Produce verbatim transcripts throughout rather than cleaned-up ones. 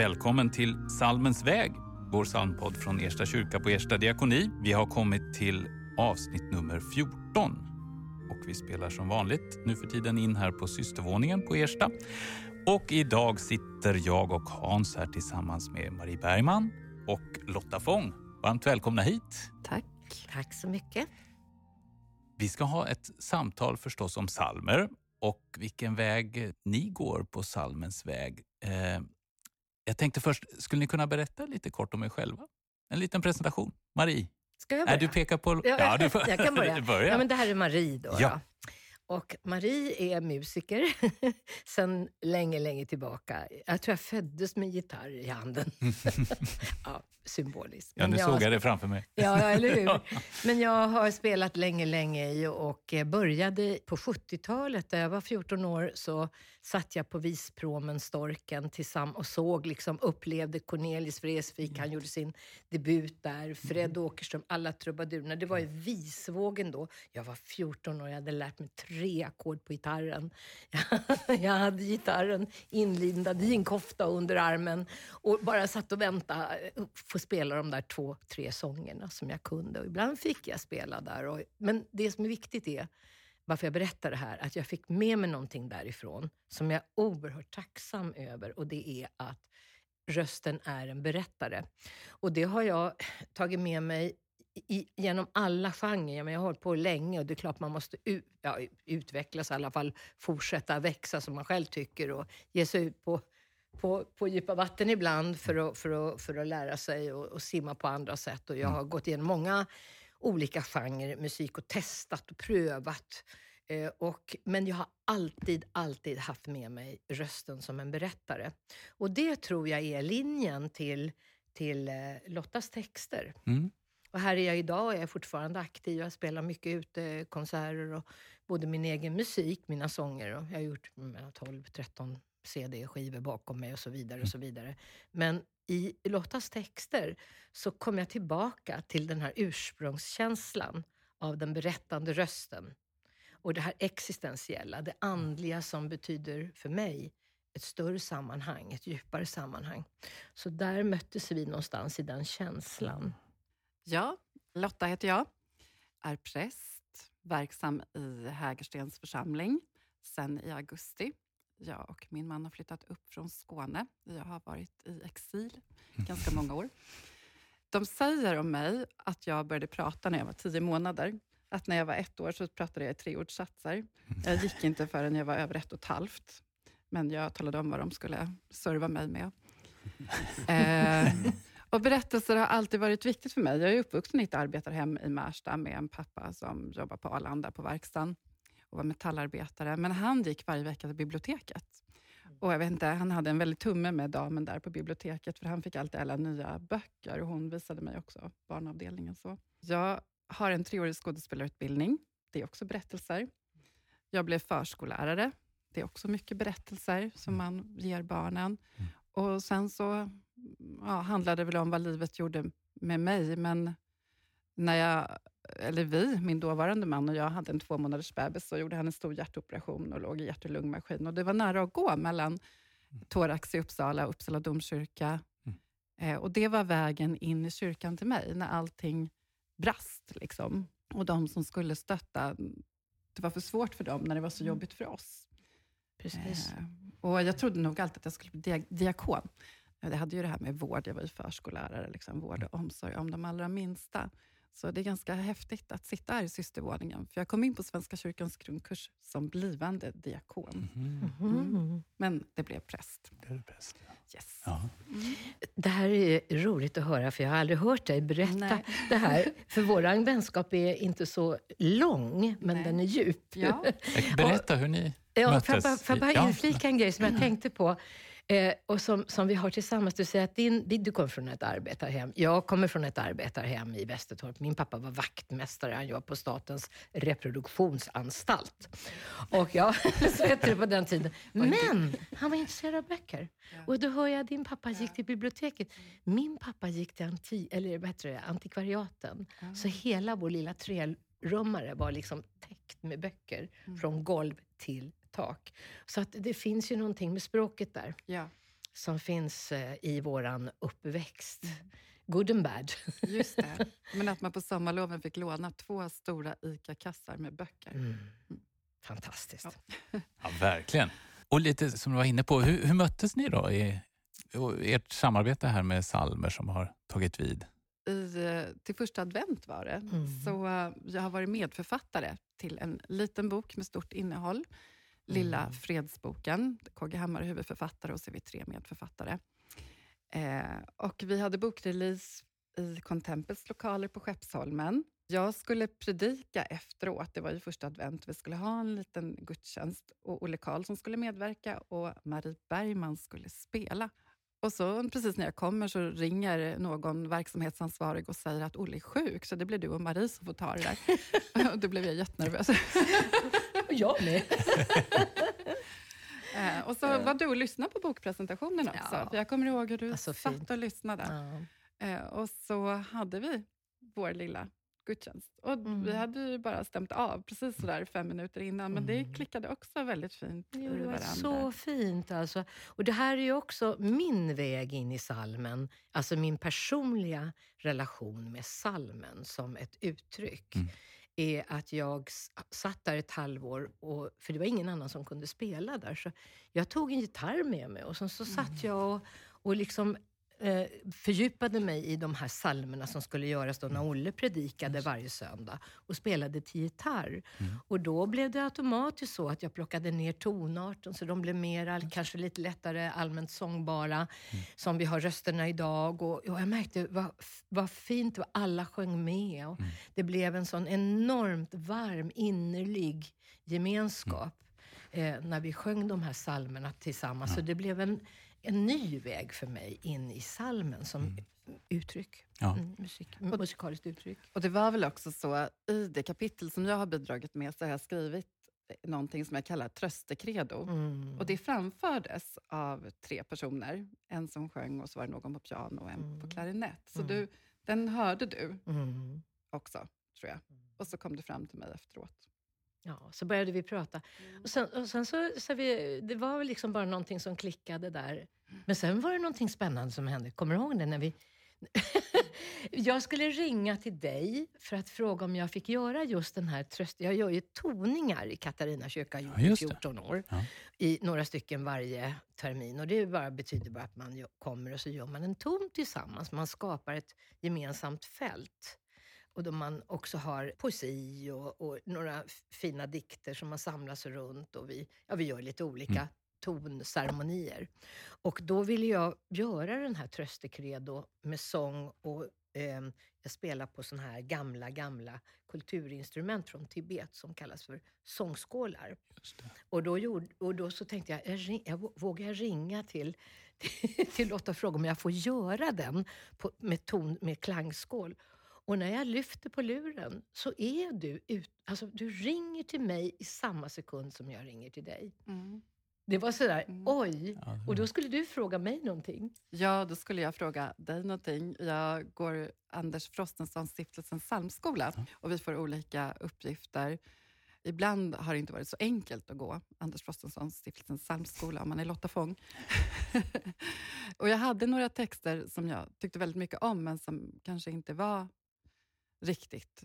Välkommen till Salmens väg, vår psalmpodd från Ersta kyrka på Ersta diakoni. Vi har kommit till avsnitt nummer fjorton och vi spelar som vanligt nu för tiden in här på Systervåningen på Ersta. Och idag sitter jag och Hans här tillsammans med Marie Bergman och Lotta Fång. Varmt välkomna hit. Tack. Tack så mycket. Vi ska ha ett samtal förstås om psalmer och vilken väg ni går på psalmens väg. Eh, jag tänkte först, skulle ni kunna berätta lite kort om er själva? En liten presentation. Marie, ska jag börja? Är du pekar på... Ja, ja, du bör... jag kan börja. börja. Ja, men det här är Marie då. Ja. då. Och Marie är musiker sedan länge, länge tillbaka. Jag tror jag föddes med gitarr i handen. Ja, symboliskt. Ja, nu jag såg jag det framför mig. Ja, eller hur? Ja. Men jag har spelat länge, länge och började på sjuttiotalet. Där jag var fjorton år så satt jag på Vispråmen, Storken tillsammans och såg, liksom, upplevde Cornelis Vreeswijk. Han gjorde sin debut där. Fred Åkerström, alla trubadurerna. Det var ju Visvågen då. Jag var fjorton år, jag hade lärt mig tre ackord på gitarren. Jag hade gitarren inlindad i en kofta under armen och bara satt och väntade få spela de där två, tre sångerna som jag kunde. Och ibland fick jag spela där. Och, men det som är viktigt är, varför jag berättar det här, att jag fick med mig någonting därifrån som jag är oerhört tacksam över, och det är att rösten är en berättare. Och det har jag tagit med mig I, genom alla genrer. Men jag har hållit på länge och det är klart man måste ut, ja, utvecklas i alla fall, fortsätta växa som man själv tycker och ge sig ut på, på, på djupa vatten ibland för att, för att, för att lära sig och, och simma på andra sätt. Och jag har gått igenom många olika genrer, musik, och testat och prövat. Och, men jag har alltid, alltid haft med mig rösten som en berättare. Och det tror jag är linjen till, till Lottas texter. Mm. Och här är jag idag och jag är fortfarande aktiv. Jag spelar mycket ute, konserter och både min egen musik, mina sånger. Och jag har gjort tolv tretton C D-skivor bakom mig och så vidare och så vidare. Men i Lottas texter så kom jag tillbaka till den här ursprungskänslan av den berättande rösten. Och det här existentiella, det andliga som betyder för mig ett större sammanhang, ett djupare sammanhang. Så där möttes vi någonstans i den känslan. Ja, Lotta heter jag, är präst, verksam i Hägerstens församling sen i augusti. Jag och min man har flyttat upp från Skåne. Jag har varit i exil ganska många år. De säger om mig att jag började prata när jag var tio månader. Att när jag var ett år så pratade jag i treordssatser. Jag gick inte förrän jag var över ett och ett halvt. Men jag talade om vad de skulle serva mig med. Eh, och berättelser har alltid varit viktigt för mig. Jag är uppvuxen i ett arbetarhem i Märsta med en pappa som jobbar på Arlanda på verkstaden och var metallarbetare. Men han gick varje vecka till biblioteket. Och jag vet inte, han hade en väldigt tumme med damen där på biblioteket, för han fick alltid alla nya böcker och hon visade mig också barnavdelningen. Så. Jag har en treårig skådespelarutbildning. Det är också berättelser. Jag blev förskollärare. Det är också mycket berättelser som man ger barnen. Och sen så ja, handlade det väl om vad livet gjorde med mig. Men när jag, eller vi, min dåvarande man och jag hade en två månaders bebis, så gjorde han en stor hjärtoperation och låg i hjärt- och lungmaskin. Och det var nära att gå mellan Torax i Uppsala och Uppsala domkyrka. Mm. Eh, och det var vägen in i kyrkan till mig när allting brast, liksom. Och de som skulle stötta, det var för svårt för dem när det var så jobbigt för oss. Precis. Eh, och jag trodde nog alltid att jag skulle bli diakon. Jag hade ju det här med vård, jag var ju förskollärare, liksom, vård och omsorg om de allra minsta. Så det är ganska häftigt att sitta här i systervåningen. För jag kom in på Svenska kyrkans grundkurs som blivande diakon. Mm. Mm. Men det blev präst. Det blev präst, ja. Yes. Ja. Mm. Det här är roligt att höra, för jag har aldrig hört dig berätta Nej. det här. För vår vänskap är inte så lång, men Nej. den är djup. Ja. Berätta hur ni ja, möttes. För, för, för bara inflika en grej som jag tänkte på. Eh, och som, som vi har tillsammans, du säger att din, du kommer från ett arbetarhem. Jag kommer från ett arbetarhem i Västertorp. Min pappa var vaktmästare, han jobbade på statens reproduktionsanstalt. Och jag, så hette det på den tiden. Men han var intresserad av böcker. Och då hör jag att din pappa gick till biblioteket. Min pappa gick till anti, eller bättre, antikvariaten. Så hela vår lilla trerummare var liksom täckt med böcker från golv till tak. Så att det finns ju någonting med språket där. Ja. som finns i våran uppväxt. Good and bad. Just det. Men att man på sommarloven fick låna två stora ICA-kassar med böcker. Mm. Fantastiskt. Ja. Ja, verkligen. Och lite som du var inne på, hur, hur möttes ni då i ert samarbete här med Salmer som har tagit vid? I, till första advent var det. Mm. Så jag har varit medförfattare till en liten bok med stort innehåll. Lilla mm. fredsboken. K G Hammar är huvudförfattare och så är vi tre medförfattare. Eh, och vi hade bokrelease i Contempels lokaler på Skeppsholmen. Jag skulle predika efteråt, det var ju första advent, vi skulle ha en liten gudstjänst. Och Olle Karl som skulle medverka och Marie Bergman skulle spela. Och så precis när jag kommer så ringer någon verksamhetsansvarig och säger att Olle är sjuk. Så det blir du och Marie som får ta det där. Och då blev jag jättenervös. Och jag med. eh, och så var du och lyssnade på bokpresentationen också. Ja. För jag kommer ihåg hur du alltså, satt fint. Och lyssnade. Ja. Eh, och så hade vi vår lilla gudstjänst. Och mm. vi hade ju bara stämt av precis sådär fem minuter innan. Men mm. det klickade också väldigt fint jo, i varandra. Det var så fint alltså. Och det här är ju också min väg in i salmen. Alltså min personliga relation med salmen som ett uttryck. Mm. Är att jag satt där ett halvår, och, för det var ingen annan som kunde spela där. Så jag tog en gitarr med mig och sen så satt jag och, och liksom eh, fördjupade mig i de här salmerna som skulle göras då när Olle predikade varje söndag och spelade till gitarr. Mm. Och då blev det automatiskt så att jag plockade ner tonarten så de blev mer, kanske lite lättare allmänt sångbara mm. som vi har rösterna idag. Och, och jag märkte vad, vad fint vad alla sjöng med och mm. det blev en sån enormt varm innerlig gemenskap mm. eh, när vi sjöng de här salmerna tillsammans. Mm. Så det blev en En ny väg för mig in i salmen som mm. uttryck, ja. Musik, musikaliskt uttryck. Och det var väl också så, i det kapitel som jag har bidragit med så har jag skrivit någonting som jag kallar tröstekredo. Mm. Och det framfördes av tre personer. En som sjöng och så var det någon på piano och en mm. på klarinett. Så mm. du, den hörde du mm. också, tror jag. Och så kom du fram till mig efteråt. Ja, så började vi prata. Och sen, och sen så, så vi, det var väl liksom bara någonting som klickade där. Men sen var det någonting spännande som hände. Kommer du ihåg det när vi... jag skulle ringa till dig för att fråga om jag fick göra just den här trösten. Jag gör ju toningar i Katarina kyrka i ja, fjorton år. Ja. I några stycken varje termin. Och det bara, betyder bara att man kommer och så gör man en ton tillsammans. Man skapar ett gemensamt fält. Och då man också har poesi och, och några fina dikter som man samlas runt. Och vi, ja, vi gör lite olika tonceremonier. Och då ville jag göra den här tröstekredo med sång. Och eh, jag spelar på såna här gamla, gamla kulturinstrument från Tibet som kallas för sångskålar. Just det. Och, då gjorde, och då så tänkte jag, jag, ring, jag vågar jag ringa till, till, till Lotta och fråga om jag får göra den på, med, ton, med klangskål. Och när jag lyfter på luren så är du ut, alltså du ringer till mig i samma sekund som jag ringer till dig. Mm. Det var sådär, mm. oj. Ja, och då skulle du fråga mig någonting. Ja, då skulle jag fråga dig någonting. Jag går Anders Frostenssons Stiftelsens Psalmskola ja. Och vi får olika uppgifter. Ibland har det inte varit så enkelt att gå Anders Frostenssons Stiftelsens Psalmskola om man är Lotta Fång. Och jag hade några texter som jag tyckte väldigt mycket om men som kanske inte var riktigt,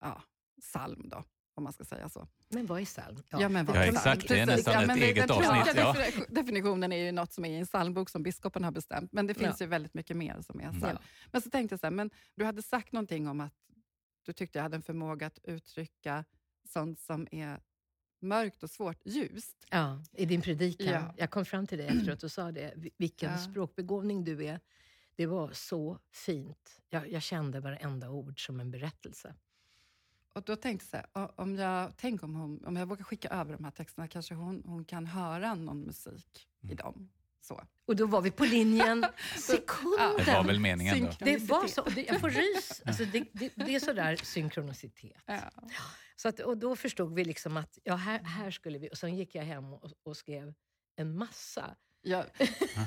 ja, psalm då, om man ska säga så. Men vad är psalm? Ja, ja, men vad ja exakt, det är nästan ja, ett det, eget den, avsnitt. Ja. Definitionen är ju något som är i en psalmbok som biskopen har bestämt, men det finns ja. Ju väldigt mycket mer som är psalm. Ja. Men så tänkte jag så här, men du hade sagt någonting om att du tyckte jag hade en förmåga att uttrycka sånt som är mörkt och svårt ljust. Ja, i din predikan. Ja. Jag kom fram till dig efteråt och sa det, vilken ja. Språkbegåvning du är. Det var så fint. Jag, jag kände varenda ord som en berättelse. Och då tänkte jag så här, om jag, tänk om, hon, om jag vågar skicka över de här texterna, kanske hon, hon kan höra någon musik mm. i dem. Så. Och då var vi på linjen sekunden. Det var väl meningen då? Det var så, det, jag får rys. Alltså det, det, det är sådär synkronicitet. Ja. Så att, och då förstod vi liksom att ja, här, här skulle vi. Och sen gick jag hem och, och skrev en massa. Ja,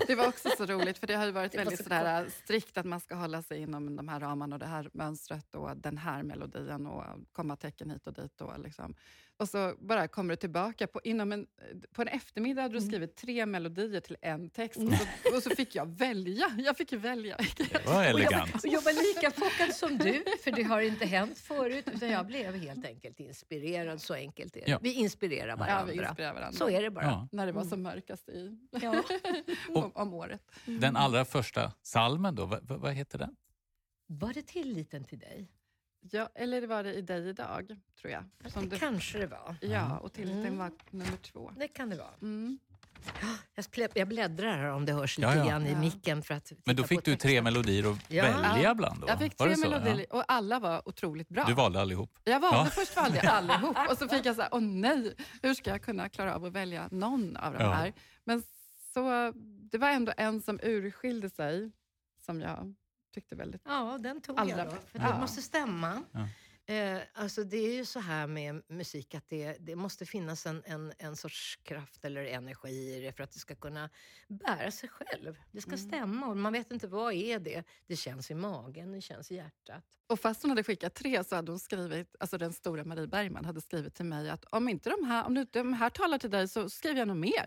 det var också så roligt för det har ju varit väldigt så sådär strikt att man ska hålla sig inom de här ramarna och det här mönstret och den här melodin och kommatecken hit och dit och liksom. Och så bara kommer du tillbaka. På, inom en, på en eftermiddag hade du skrivit tre melodier till en text. Och så, och så fick jag välja. Jag fick välja. Det var elegant. Jag, jag var lika chockad som du. För det har inte hänt förut. Utan jag blev helt enkelt inspirerad. Så enkelt är det. Ja. Vi inspirerar varandra. Ja, vi inspirerar varandra. Så är det bara. Ja. När det var som mörkast i ja. om, om året. Mm. Den allra första salmen då. Vad, vad heter den? Var det tilliten till dig? Ja, eller det var det i dig idag, tror jag. Som det du... kanske det var. Ja, och tilliten mm. var nummer två. Det kan det vara. Mm. Jag bläddrar här om det hörs lite ja, ja. grann i ja. micken. För att Men då fick du tre melodier att ja. välja bland då? Jag fick tre melodier ja. och alla var otroligt bra. Du valde allihop? Jag valde, ja. först valde jag allihop. Och så fick jag så här, åh nej, hur ska jag kunna klara av att välja någon av de ja. här? Men så, det var ändå en som urskilde sig, som jag... tyckte väldigt. Ja, den tog allra jag då, för det ja. måste stämma. Ja. Eh, alltså det är ju så här med musik att det, det måste finnas en, en, en sorts kraft eller energi i det för att det ska kunna bära sig själv. Det ska mm. stämma och man vet inte vad är det. Det känns i magen, det känns i hjärtat. Och fast hon hade skickat tre så hade hon skrivit, alltså den stora Marie Bergman hade skrivit till mig att om inte de här, om inte de här talar till dig så skriver jag nog mer.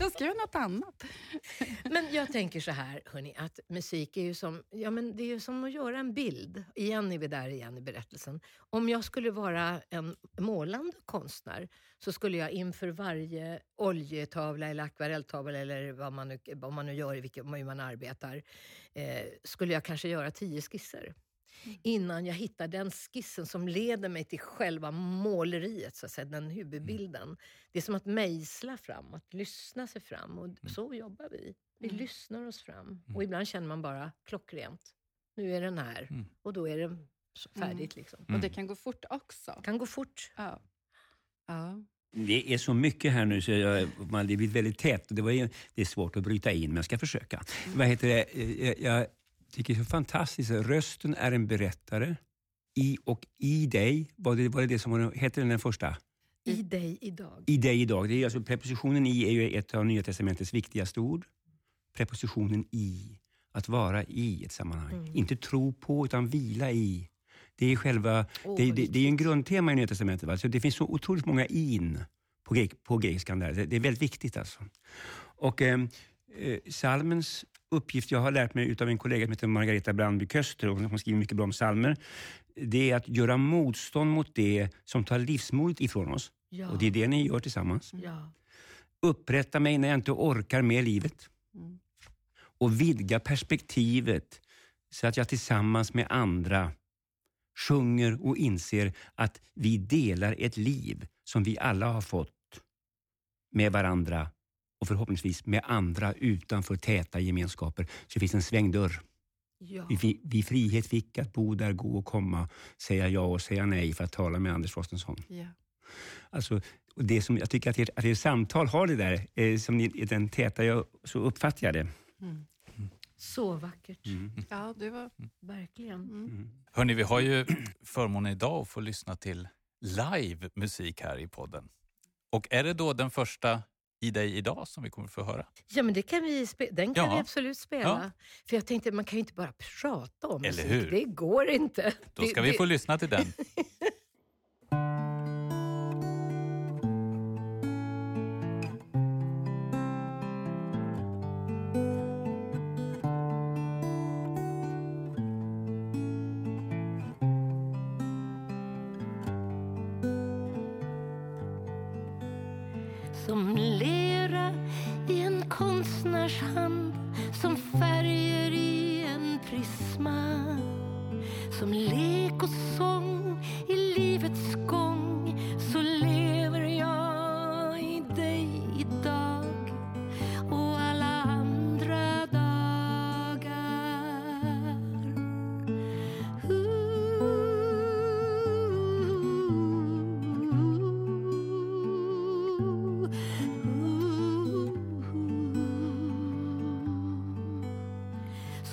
Jag skriver något annat. Men jag tänker så här, hörni, att musik är ju som, ja men det är ju som att göra en bild. Igen är vi där igen i berättelsen. Om jag skulle vara en målande konstnär så skulle jag inför varje oljetavla eller akvarelltavla eller vad man nu, vad man nu gör, i vilket, hur man arbetar, eh, skulle jag kanske göra tio skisser. Mm. Innan jag hittar den skissen som leder mig till själva måleriet, så att säga, den huvudbilden. Mm. Det är som att mejsla fram, att lyssna sig fram. Och mm. så jobbar vi. Vi mm. lyssnar oss fram. Mm. Och ibland känner man bara klockrent. Nu är den här. Mm. Och då är den färdigt liksom. Mm. Och det kan gå fort också. Det kan gå fort. Ja. Ja. Det är så mycket här nu så jag, man har blivit väldigt tät. Det, var, det är svårt att bryta in, men jag ska försöka. Mm. Vad heter det? Jag... jag tycker det är så fantastiskt. Rösten är en berättare. I och i dig. Var det var det, det som heter den, den första? I dig idag. I dig idag. Det är alltså, prepositionen i är ju ett av Nya testamentets viktigaste ord. Prepositionen i. Att vara i ett sammanhang. Mm. Inte tro på utan vila i. Det är själva... Oh, det, det, det är en grundtema i Nya testamentet. Va? Så det finns så otroligt många in på, grek, på grekiskan där. Det, det är väldigt viktigt alltså. Och eh, eh, Salmens... uppgift jag har lärt mig utav en kollega som heter Margareta Brandby-Köster, och hon skriver mycket bra om psalmer, det är att göra motstånd mot det som tar livsmodet ifrån oss. Ja. Och det är det ni gör tillsammans. Ja. Upprätta mig när jag inte orkar med livet. Mm. Och vidga perspektivet så att jag tillsammans med andra sjunger och inser att vi delar ett liv som vi alla har fått med varandra. Och förhoppningsvis med andra utanför täta gemenskaper. Så det finns en svängdörr. Ja. Vi, vi frihet fick att bo där, gå och komma. Säga ja och säga nej för att tala med Anders Frostensson. Ja. Alltså, och det som jag tycker att ert, att ert samtal har det där. Eh, som ni, den täta, jag, så uppfattar jag det. Mm. Mm. Så vackert. Mm. Ja, det var mm. verkligen. Mm. Mm. Hörrni, vi har ju förmånen idag att få lyssna till live musik här i podden. Och är det då den första... i dig idag som vi kommer att få höra. Ja, men det kan vi spe- den kan ja. vi absolut spela. Ja. För jag tänkte, man kan ju inte bara prata om eller musik. Hur? Det går inte. Då ska det, vi det... få lyssna till den. Som lera i en konstnärs hand, som färger i en prisma, som lek och sång i livets gång, så lever jag i dig idag och alla andra dagar.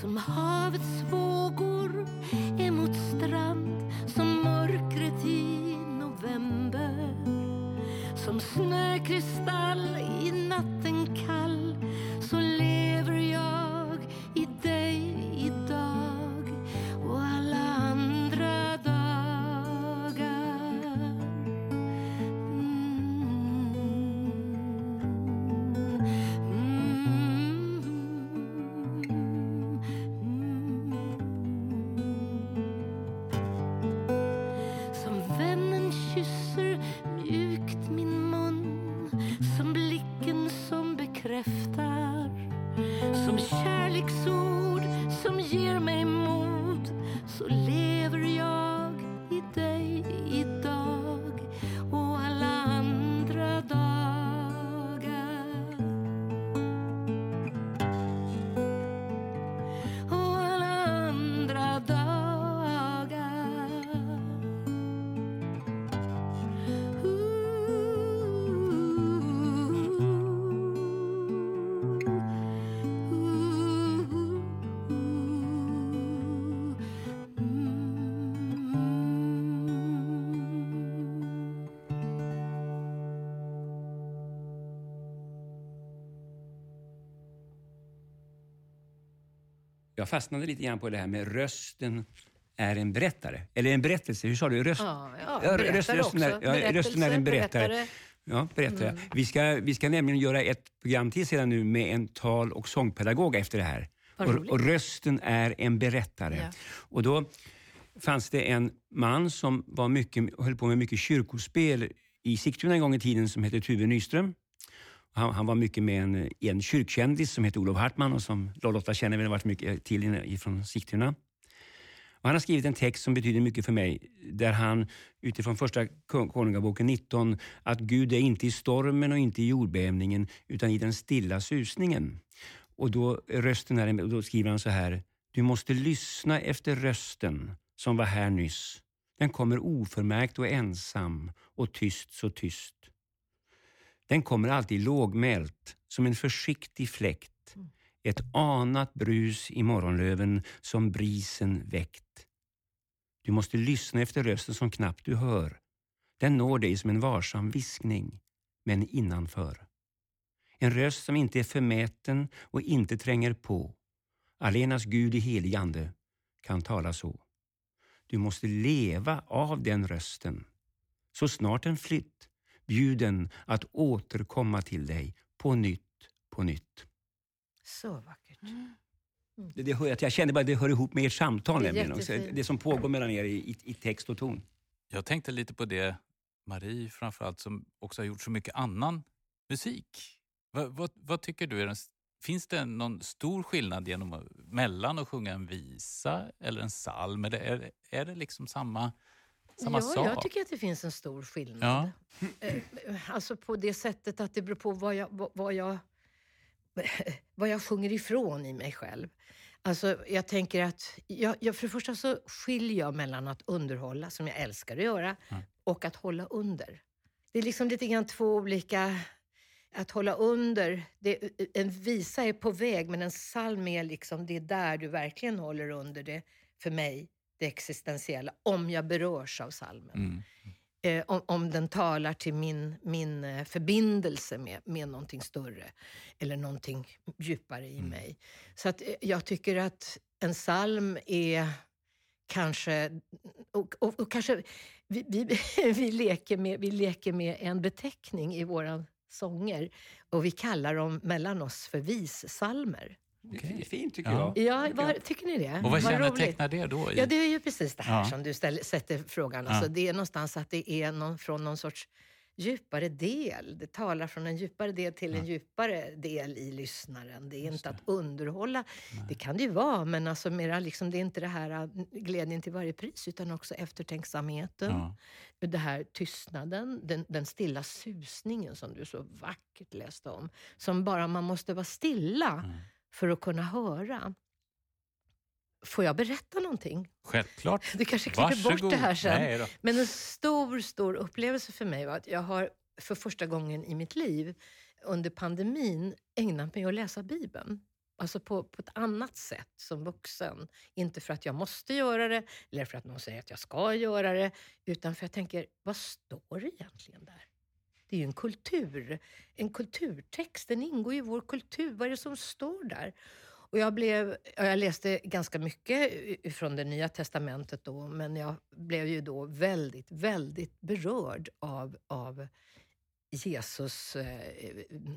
Thank you. kärleksord som ger mig mod, så lever jag i dig idag och alla andra dagar. Och alla andra dagar. Jag fastnade lite grann på det här med rösten är en berättare. Eller en berättelse, hur sa du? Röst? Ja, ja, röst, rösten, är, ja, rösten är en berättare. berättare. Ja, berättare. Mm. Vi, ska, vi ska nämligen göra ett program till sedan nu med en tal- och sångpedagog efter det här. Och, och rösten är en berättare. Ja. Och då fanns det en man som var mycket, höll på med mycket kyrkospel i Sigtuna en gång i tiden som hette Tuve Nyström. Han, han var mycket med en, en kyrkkändis som heter Olof Hartman och som Lotta känner väl varit mycket till från Sikterna. Och han har skrivit en text som betyder mycket för mig där han utifrån första konungaboken nitton att Gud är inte i stormen och inte i jordbävningen utan i den stilla susningen. Och då, rösten här, då skriver han så här: du måste lyssna efter rösten som var här nyss. Den kommer oförmärkt och ensam och tyst så tyst. Den kommer alltid lågmält, som en försiktig fläkt. Ett anat brus i morgonlöven som brisen väckt. Du måste lyssna efter rösten som knappt du hör. Den når dig som en varsam viskning, men innanför. En röst som inte är förmäten och inte tränger på. Allenas Gud i heligande kan tala så. Du måste leva av den rösten. Så snart den flytt. Bjuden att återkomma till dig på nytt, på nytt. Så vackert. Mm. Mm. Det, det hör, jag kände bara att det hör ihop med ert samtal. Det, nämligen, också, det som pågår mellan er i, i text och ton. Jag tänkte lite på det, Marie framförallt, som också har gjort så mycket annan musik. Vad, vad, vad tycker du? Är den, finns det någon stor skillnad genom, mellan att sjunga en visa eller en psalm? Eller är, är det liksom samma... Ja, jag tycker att det finns en stor skillnad. Ja. Alltså på det sättet att det beror på vad jag, vad, vad jag, vad jag sjunger ifrån i mig själv. Alltså jag tänker att, jag, jag, för det första så skiljer jag mellan att underhålla, som jag älskar att göra, mm. och att hålla under. Det är liksom lite grann två olika, att hålla under, det, en visa är på väg men en psalm är liksom, det är där du verkligen håller under det för mig. Det existentiella, om jag berörs av psalmen. Mm. Eh, om, om den talar till min, min förbindelse med, med någonting större. Eller någonting djupare i mm. mig. Så att jag tycker att en psalm är kanske... Och, och, och kanske vi, vi, vi, leker med, vi leker med en beteckning i våra sånger. Och vi kallar dem mellan oss för vissalmer. Okay. Det är fint tycker ja. jag. Ja, var, tycker ni det? Och vad kännetecknar det då? I? Ja, det är ju precis det här ja. som du ställer, sätter frågan. Ja. Alltså, det är någonstans att det är någon, från någon sorts djupare del. Det talar från en djupare del till ja. en djupare del i lyssnaren. Det är Just inte det. Att underhålla. Nej. Det kan det ju vara, men alltså, mera liksom, det är inte det här glädjen till varje pris, utan också eftertänksamheten. Ja. Det här tystnaden, den, den stilla susningen som du så vackert läste om. Som bara man måste vara stilla. Ja. För att kunna höra. Får jag berätta någonting? Självklart. Du kanske klipper Varsågod. bort det här sen. Men en stor, stor upplevelse för mig var att jag har för första gången i mitt liv under pandemin ägnat mig att läsa Bibeln. Alltså på, på ett annat sätt som vuxen. Inte för att jag måste göra det eller för att någon säger att jag ska göra det. Utan för att jag tänker, vad står det egentligen där? Det är ju en kultur, en kulturtext, den ingår i vår kultur, vad är det som står där? Och jag, blev, jag läste ganska mycket från det Nya Testamentet då, men jag blev ju då väldigt, väldigt berörd av, av Jesus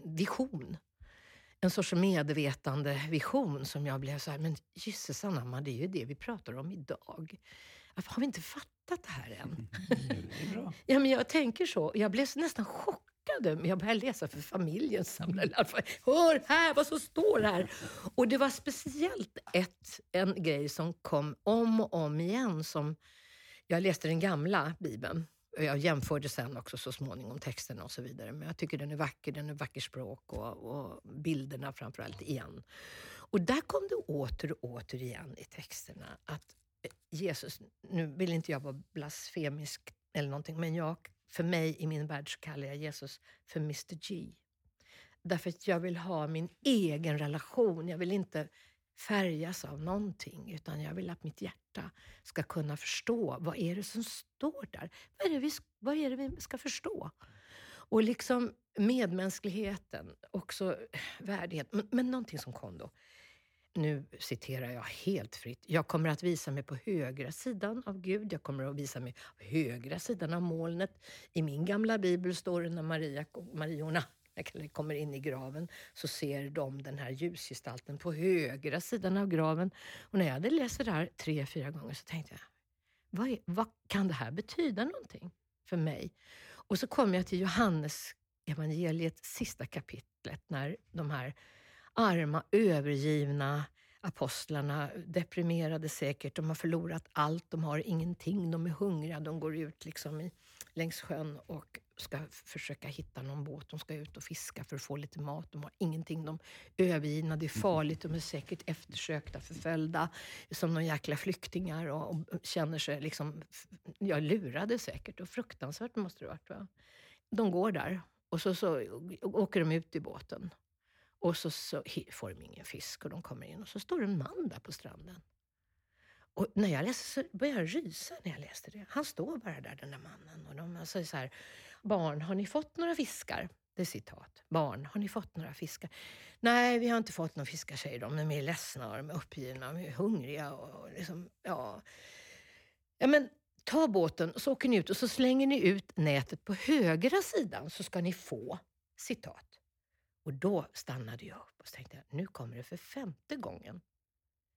vision. En sorts medvetande vision som jag blev så här, men Jesus anamma, det är ju det vi pratar om idag. Har vi inte fattat det här än? Det är bra. Ja, men jag tänker så. Jag blev nästan chockad chockade, men jag började läsa för familjen samlade. Hör här vad som står här. Och det var speciellt ett, en grej som kom om och om igen, som jag läste den gamla Bibeln. Jag jämförde sen också så småningom texterna och så vidare. Men jag tycker den är vacker, den är vacker språk och, och bilderna framförallt igen. Och där kom det åter och åter igen i texterna att Jesus, nu vill inte jag vara blasfemisk eller någonting, men jag, för mig i min värld så kallar jag Jesus för mister G. Därför att jag vill ha min egen relation, jag vill inte färgas av någonting, utan jag vill att mitt hjärta ska kunna förstå vad är det som står där, vad är det vi, vad är det vi ska förstå, och liksom medmänskligheten, också värdighet, men, men någonting som kom då, nu citerar jag helt fritt, jag kommer att visa mig på högra sidan av Gud, jag kommer att visa mig på högra sidan av molnet. I min gamla bibel står det när Maria, Mariorna när de kommer in i graven så ser de den här ljusgestalten på högra sidan av graven. Och när jag hade läst det här tre, fyra gånger så tänkte jag, vad, är, vad kan det här betyda någonting för mig? Och så kom jag till Johannes evangeliet sista kapitlet när de här arma, övergivna apostlarna, deprimerade säkert, de har förlorat allt, de har ingenting, de är hungriga, de går ut liksom i, längs sjön och ska försöka hitta någon båt, de ska ut och fiska för att få lite mat, de har ingenting, de är övergivna, det är farligt, de är säkert eftersökta, förföljda som de jäkla flyktingar och, och känner sig liksom, jag lurade säkert och fruktansvärt måste det varit, va? De går där och så, så åker de ut i båten. Och så, så får de ingen fisk och de kommer in och så står en man där på stranden. Och när jag läste så började jag rysa när jag läste det. Han står bara där, den där mannen. Och de säger så här, barn, har ni fått några fiskar? Det är citat. Barn, har ni fått några fiskar? Nej, vi har inte fått några fiskar, säger de. De är ledsna och de är uppgivna, de är hungriga och liksom, ja. Ja, men ta båten och så åker ni ut och så slänger ni ut nätet på högra sidan så ska ni få, citat. Och då stannade jag upp och tänkte jag, nu kommer det för femte gången.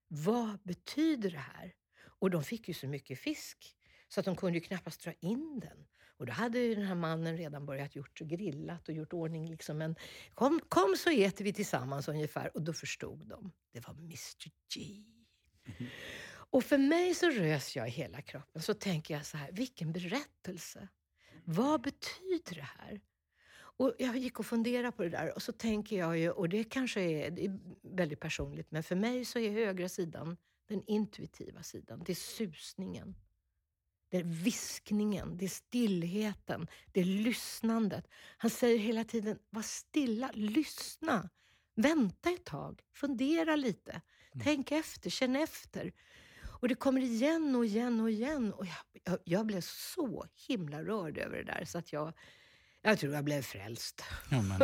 Vad betyder det här? Och de fick ju så mycket fisk så att de kunde ju knappast dra in den. Och då hade ju den här mannen redan börjat gjort och grillat och gjort ordning liksom. Men kom, kom så äter vi tillsammans ungefär. Och då förstod de. Det var mister G. Mm-hmm. Och för mig så rös jag i hela kroppen. Så tänker jag så här, vilken berättelse. Vad betyder det här? Och jag gick och funderade på det där och så tänker jag ju, och det kanske är, det är väldigt personligt, men för mig så är högra sidan den intuitiva sidan. Det är susningen, det är viskningen, det är stillheten, det är lyssnandet. Han säger hela tiden, var stilla, lyssna, vänta ett tag, fundera lite, mm. tänk efter, känn efter. Och det kommer igen och igen och igen och jag, jag, jag blev så himla rörd över det där så att jag... Jag tror jag blev frälst. Ja, men,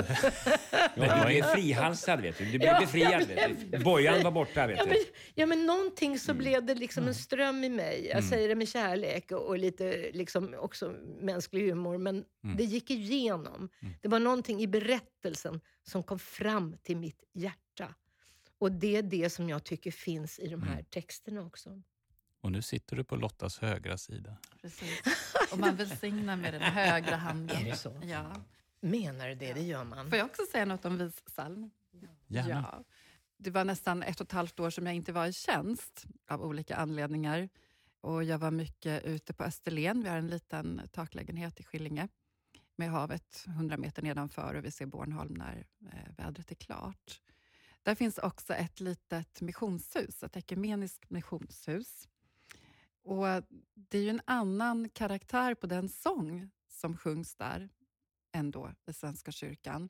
du var ju frihalsad, vet du. Du blev ja, befriad, vet du. Bojan var borta, vet ja, du. Men, ja, men någonting så mm. blev det liksom en ström i mig. Jag mm. säger det med kärlek och, och lite liksom också mänsklig humor. Men mm. det gick igenom. Mm. Det var någonting i berättelsen som kom fram till mitt hjärta. Och det är det som jag tycker finns i de här mm. texterna också. Och nu sitter du på Lottas högra sida. Precis. Och man välsignar med den högra handen. Är det så? Ja. Menar du det? Det gör man. Får jag också säga något om vissalmen? Ja. ja. Det var nästan ett och ett halvt år som jag inte var i tjänst. Av olika anledningar. Och jag var mycket ute på Österlen. Vi har en liten taklägenhet i Skillinge. Med havet hundra meter nedanför. Och vi ser Bornholm när vädret är klart. Där finns också ett litet missionshus. Ett ekumeniskt missionshus. Och det är ju en annan karaktär på den sång som sjungs där ändå i Svenska kyrkan.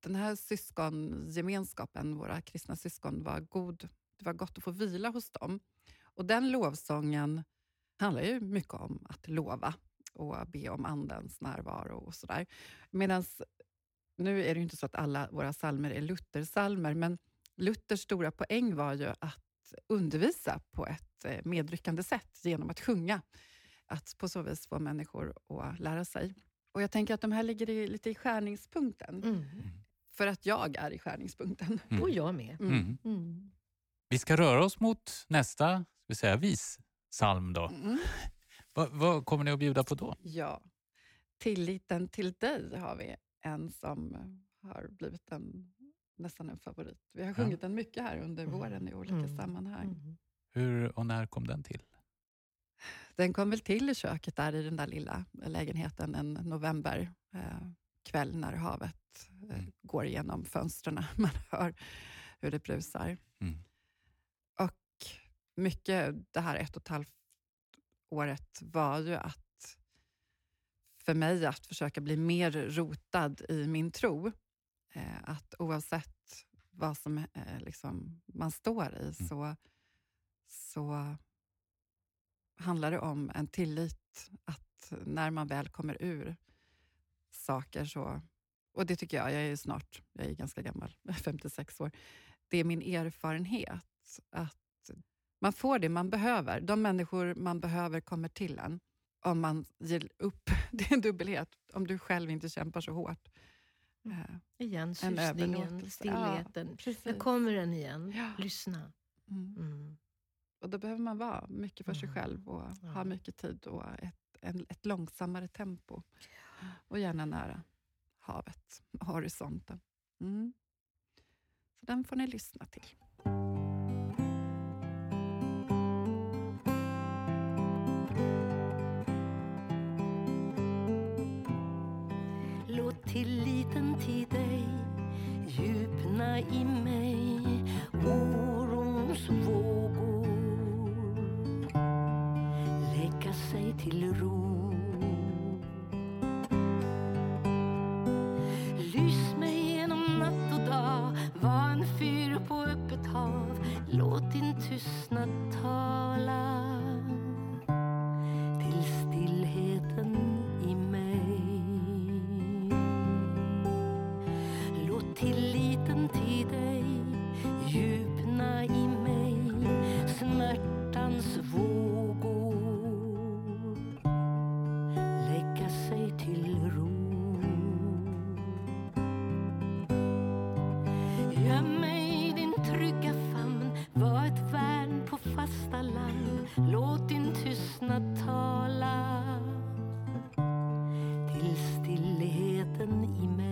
Den här syskongemenskapen, våra kristna syskon, var god. Det var gott att få vila hos dem. Och den lovsången handlar ju mycket om att lova och be om andens närvaro och sådär. Medan nu är det ju inte så att alla våra salmer är Luthersalmer, men Luthers stora poäng var ju att undervisa på ett medryckande sätt genom att sjunga. Att på så vis få människor att lära sig. Och jag tänker att de här ligger i, lite i skärningspunkten. Mm. För att jag är i skärningspunkten. Mm. Och jag med. Mm. Mm. Mm. Vi ska röra oss mot nästa, ska vi säga, vissalm då. Mm. Vad, vad kommer ni att bjuda på då? Ja, tilliten till dig har vi en som har blivit en, nästan en favorit. Vi har sjungit ja. den mycket här under våren i olika mm. sammanhang. Mm. Hur och när kom den till? Den kom väl till i köket där i den där lilla lägenheten en november eh, kväll när havet eh, går genom fönstren. Man hör hur det brusar. Mm. Och mycket det här ett och ett halvt året var ju att för mig att försöka bli mer rotad i min tro. Eh, att oavsett vad som eh, liksom man står i så, så handlar det om en tillit att när man väl kommer ur saker så, och det tycker jag, jag är ju snart, jag är ganska gammal, femtiosex år. Det är min erfarenhet att man får det man behöver. De människor man behöver kommer till en. Om man ger upp, det är en dubbelhet. Om du själv inte kämpar så hårt. Mm. Igen, tjusningen, stillheten. Ja, nu kommer den igen, ja. lyssna. Mm. Mm. Och då behöver man vara mycket för sig själv och mm. ha mycket tid och ett, en, ett långsammare tempo. Och gärna nära havet, horisonten. Mm. Så den får ni lyssna till. Låt tilliten till dig djupna i mig, orons vågor lägga sig till ro. Lys mig genom natt och dag, var en fyr på öppet hav. Låt din tystnad tala till stillheten i mig. Tilliten till dig djupna i mig, smärtans vågor lägga sig till ro. Göm mig i din trygga famn, var ett värn på fasta land. Låt din tystnad tala till stillheten i mig.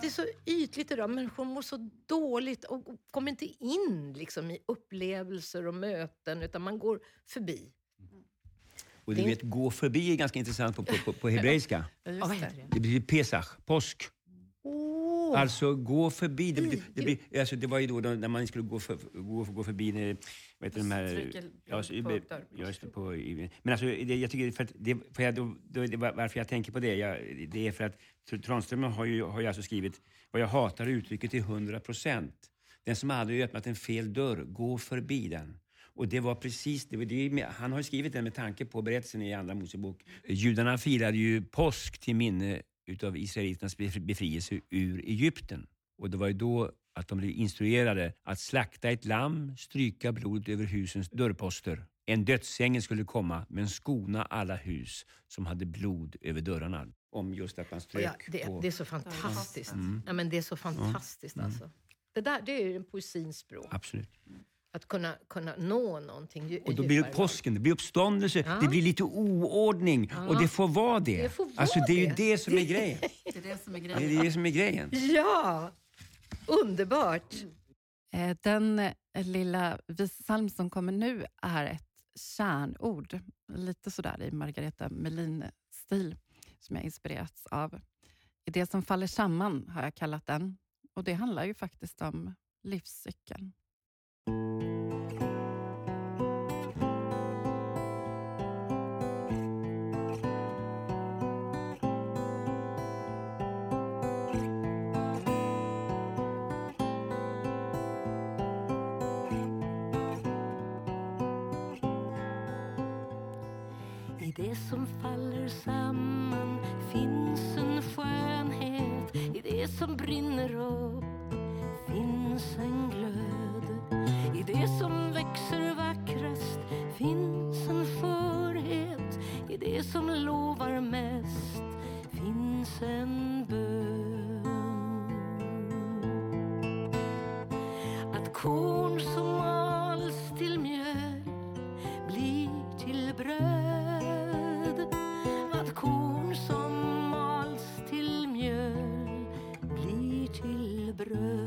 Det är så ytligt idag. Människor mår så dåligt och kommer inte in liksom, i upplevelser och möten, utan man går förbi. Mm. Och du vet, gå förbi är ganska intressant på, på, på hebreiska. Ja, just det. Det blir Pesach, påsk. Oh. Alltså gå förbi. Det, det, det, blir, alltså, det var ju då när man skulle gå, för, gå, gå förbi när, vet du, de här... Ja, så, just det, på, men alltså, det, jag tycker för att det, för jag, då, det, varför jag tänker på det, jag, det är för att Tranström har ju, har ju alltså skrivit vad jag hatar uttrycket till hundra procent. Den som aldrig öppnat en fel dörr, gå förbi den. Och det var precis det, det han har ju skrivit den med tanke på berättelsen i Andra Mosebok. Judarna firade ju påsk till minne utav israeliternas befrielse ur Egypten. Och det var ju då att de blev instruerade att slakta ett lamm, stryka blodet över husens dörrposter. En dödsängel skulle komma men skona alla hus som hade blod över dörrarna. Om just att man strök ja, det, på... det är så fantastiskt. Mm. Ja, men det är så fantastiskt mm. alltså. Det där, det är ju en poesins språk. Absolut. Att kunna, kunna nå någonting djupare. Och då blir det påsken, det blir uppståndelse, ja. Det blir lite oordning. Ja. Och det får vara det. Det får vara alltså det är det. ju det som är grejen. Det är det som är grejen. Det är det som är grejen. Ja, underbart. Mm. Den lilla vissalm som kommer nu är ett kärnord. Lite sådär i Margareta Melin-stil som jag inspirerats av. I det som faller samman har jag kallat den. Och det handlar ju faktiskt om livscykeln. I det som faller samman finns en skönhet. I det som brinner upp finns en glöd. I det som växer vackrast finns en skörhet. I det som lovar mest finns en bön. Att korn som mals till mjöl blir till bröd. Att korn som mals till mjöl blir till bröd.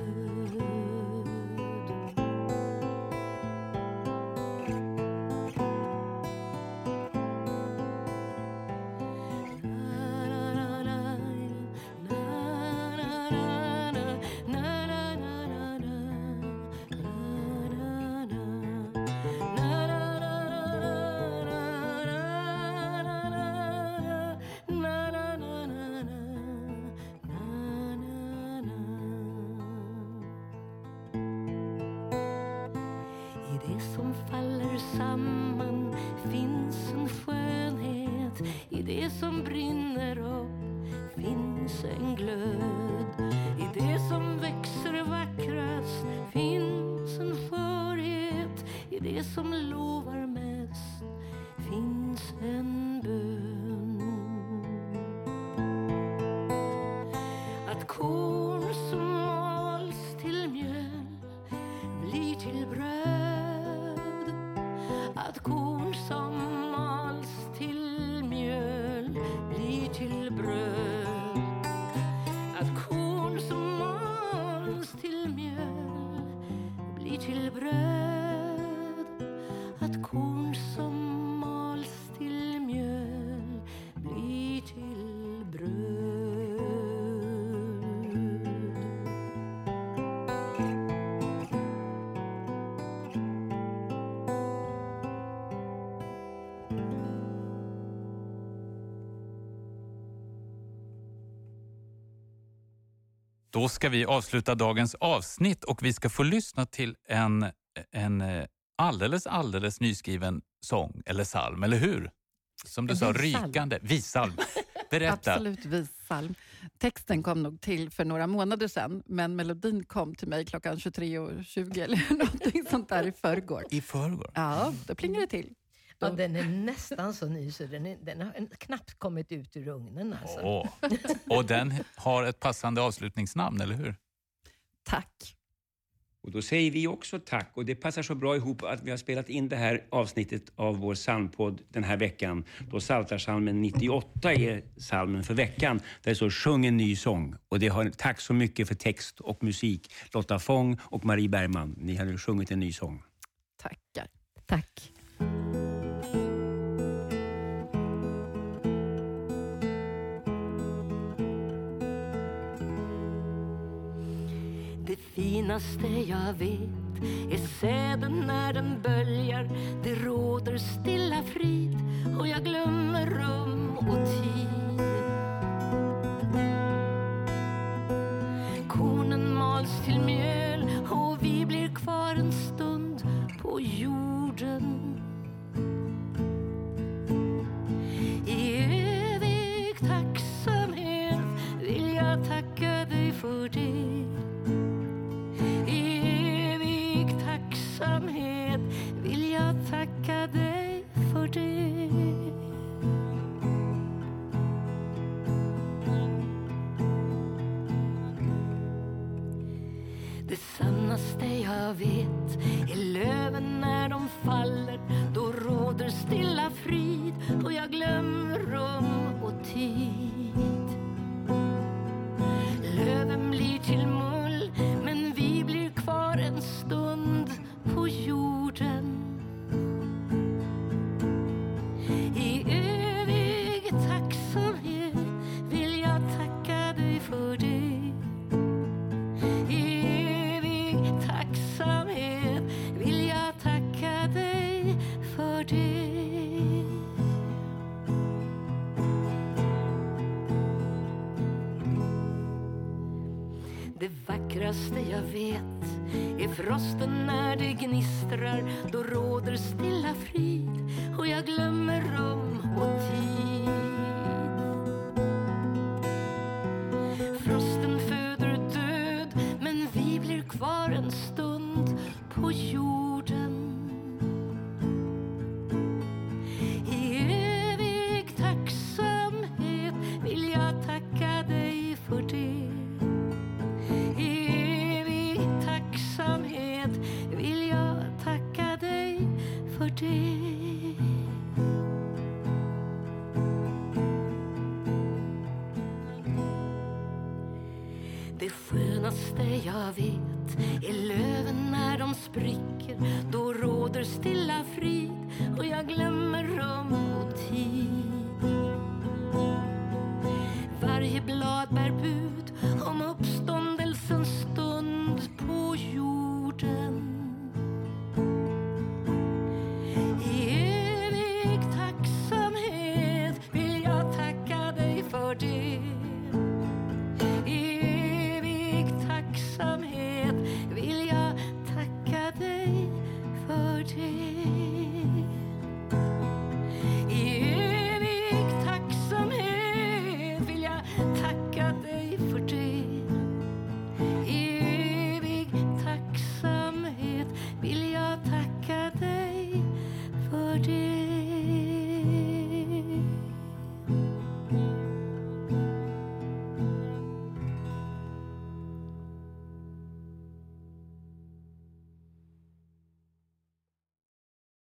Då ska vi avsluta dagens avsnitt och vi ska få lyssna till en, en alldeles, alldeles nyskriven sång eller psalm, eller hur? Som du en sa, vissalm. Rykande. Vissalm. Berätta. Absolut vissalm. Texten kom nog till för några månader sedan, men melodin kom till mig klockan tjugotre tjugo eller någonting sånt där i förrgår. I förrgår? Ja, då plingar det till. Ja, den är nästan så ny så den, är, den har knappt kommit ut ur ugnen. Alltså. Oh. Och den har ett passande avslutningsnamn, eller hur? Tack. Och då säger vi också tack. Och det passar så bra ihop att vi har spelat in det här avsnittet av vår psalmpodd den här veckan. Då Psaltarpsalmen nittioåtta är psalmen för veckan. Där det står sjung en ny sång. Och det har, tack så mycket för text och musik. Lotta Fång och Marie Bergman. Ni har nu sjungit en ny sång. Tackar. Tack. Det finaste jag vet är säden när den böljar. Det råder stilla frid och jag glömmer rum och tid. Kornen mals till mjöl och vi blir kvar en stund på jorden. I evig tacksamhet vill jag tacka dig för det. I evig tacksamhet vill jag tacka dig. Det sannaste jag vet är löven när de faller. Då råder stilla frid och jag glömmer rum och tid. Löven blir till mull men vi blir kvar en stund på jorden. I evig tacksamhet vill jag tacka dig för det. I evig tacksamhet vill jag tacka dig för det. Det vackraste jag vet är frosten när det gnistrar. Då råder stilla frid och jag glömmer rum och tid. Frosten föder död men vi blir kvar en stund på jorden. I evig tacksamhet vill jag tacka dig för det. I evig tacksamhet vill jag tacka dig för det. Det skönaste jag vet är löven när de spricker. Då råder stilla frid och jag glömmer rum och tid. Varje blad bär bud.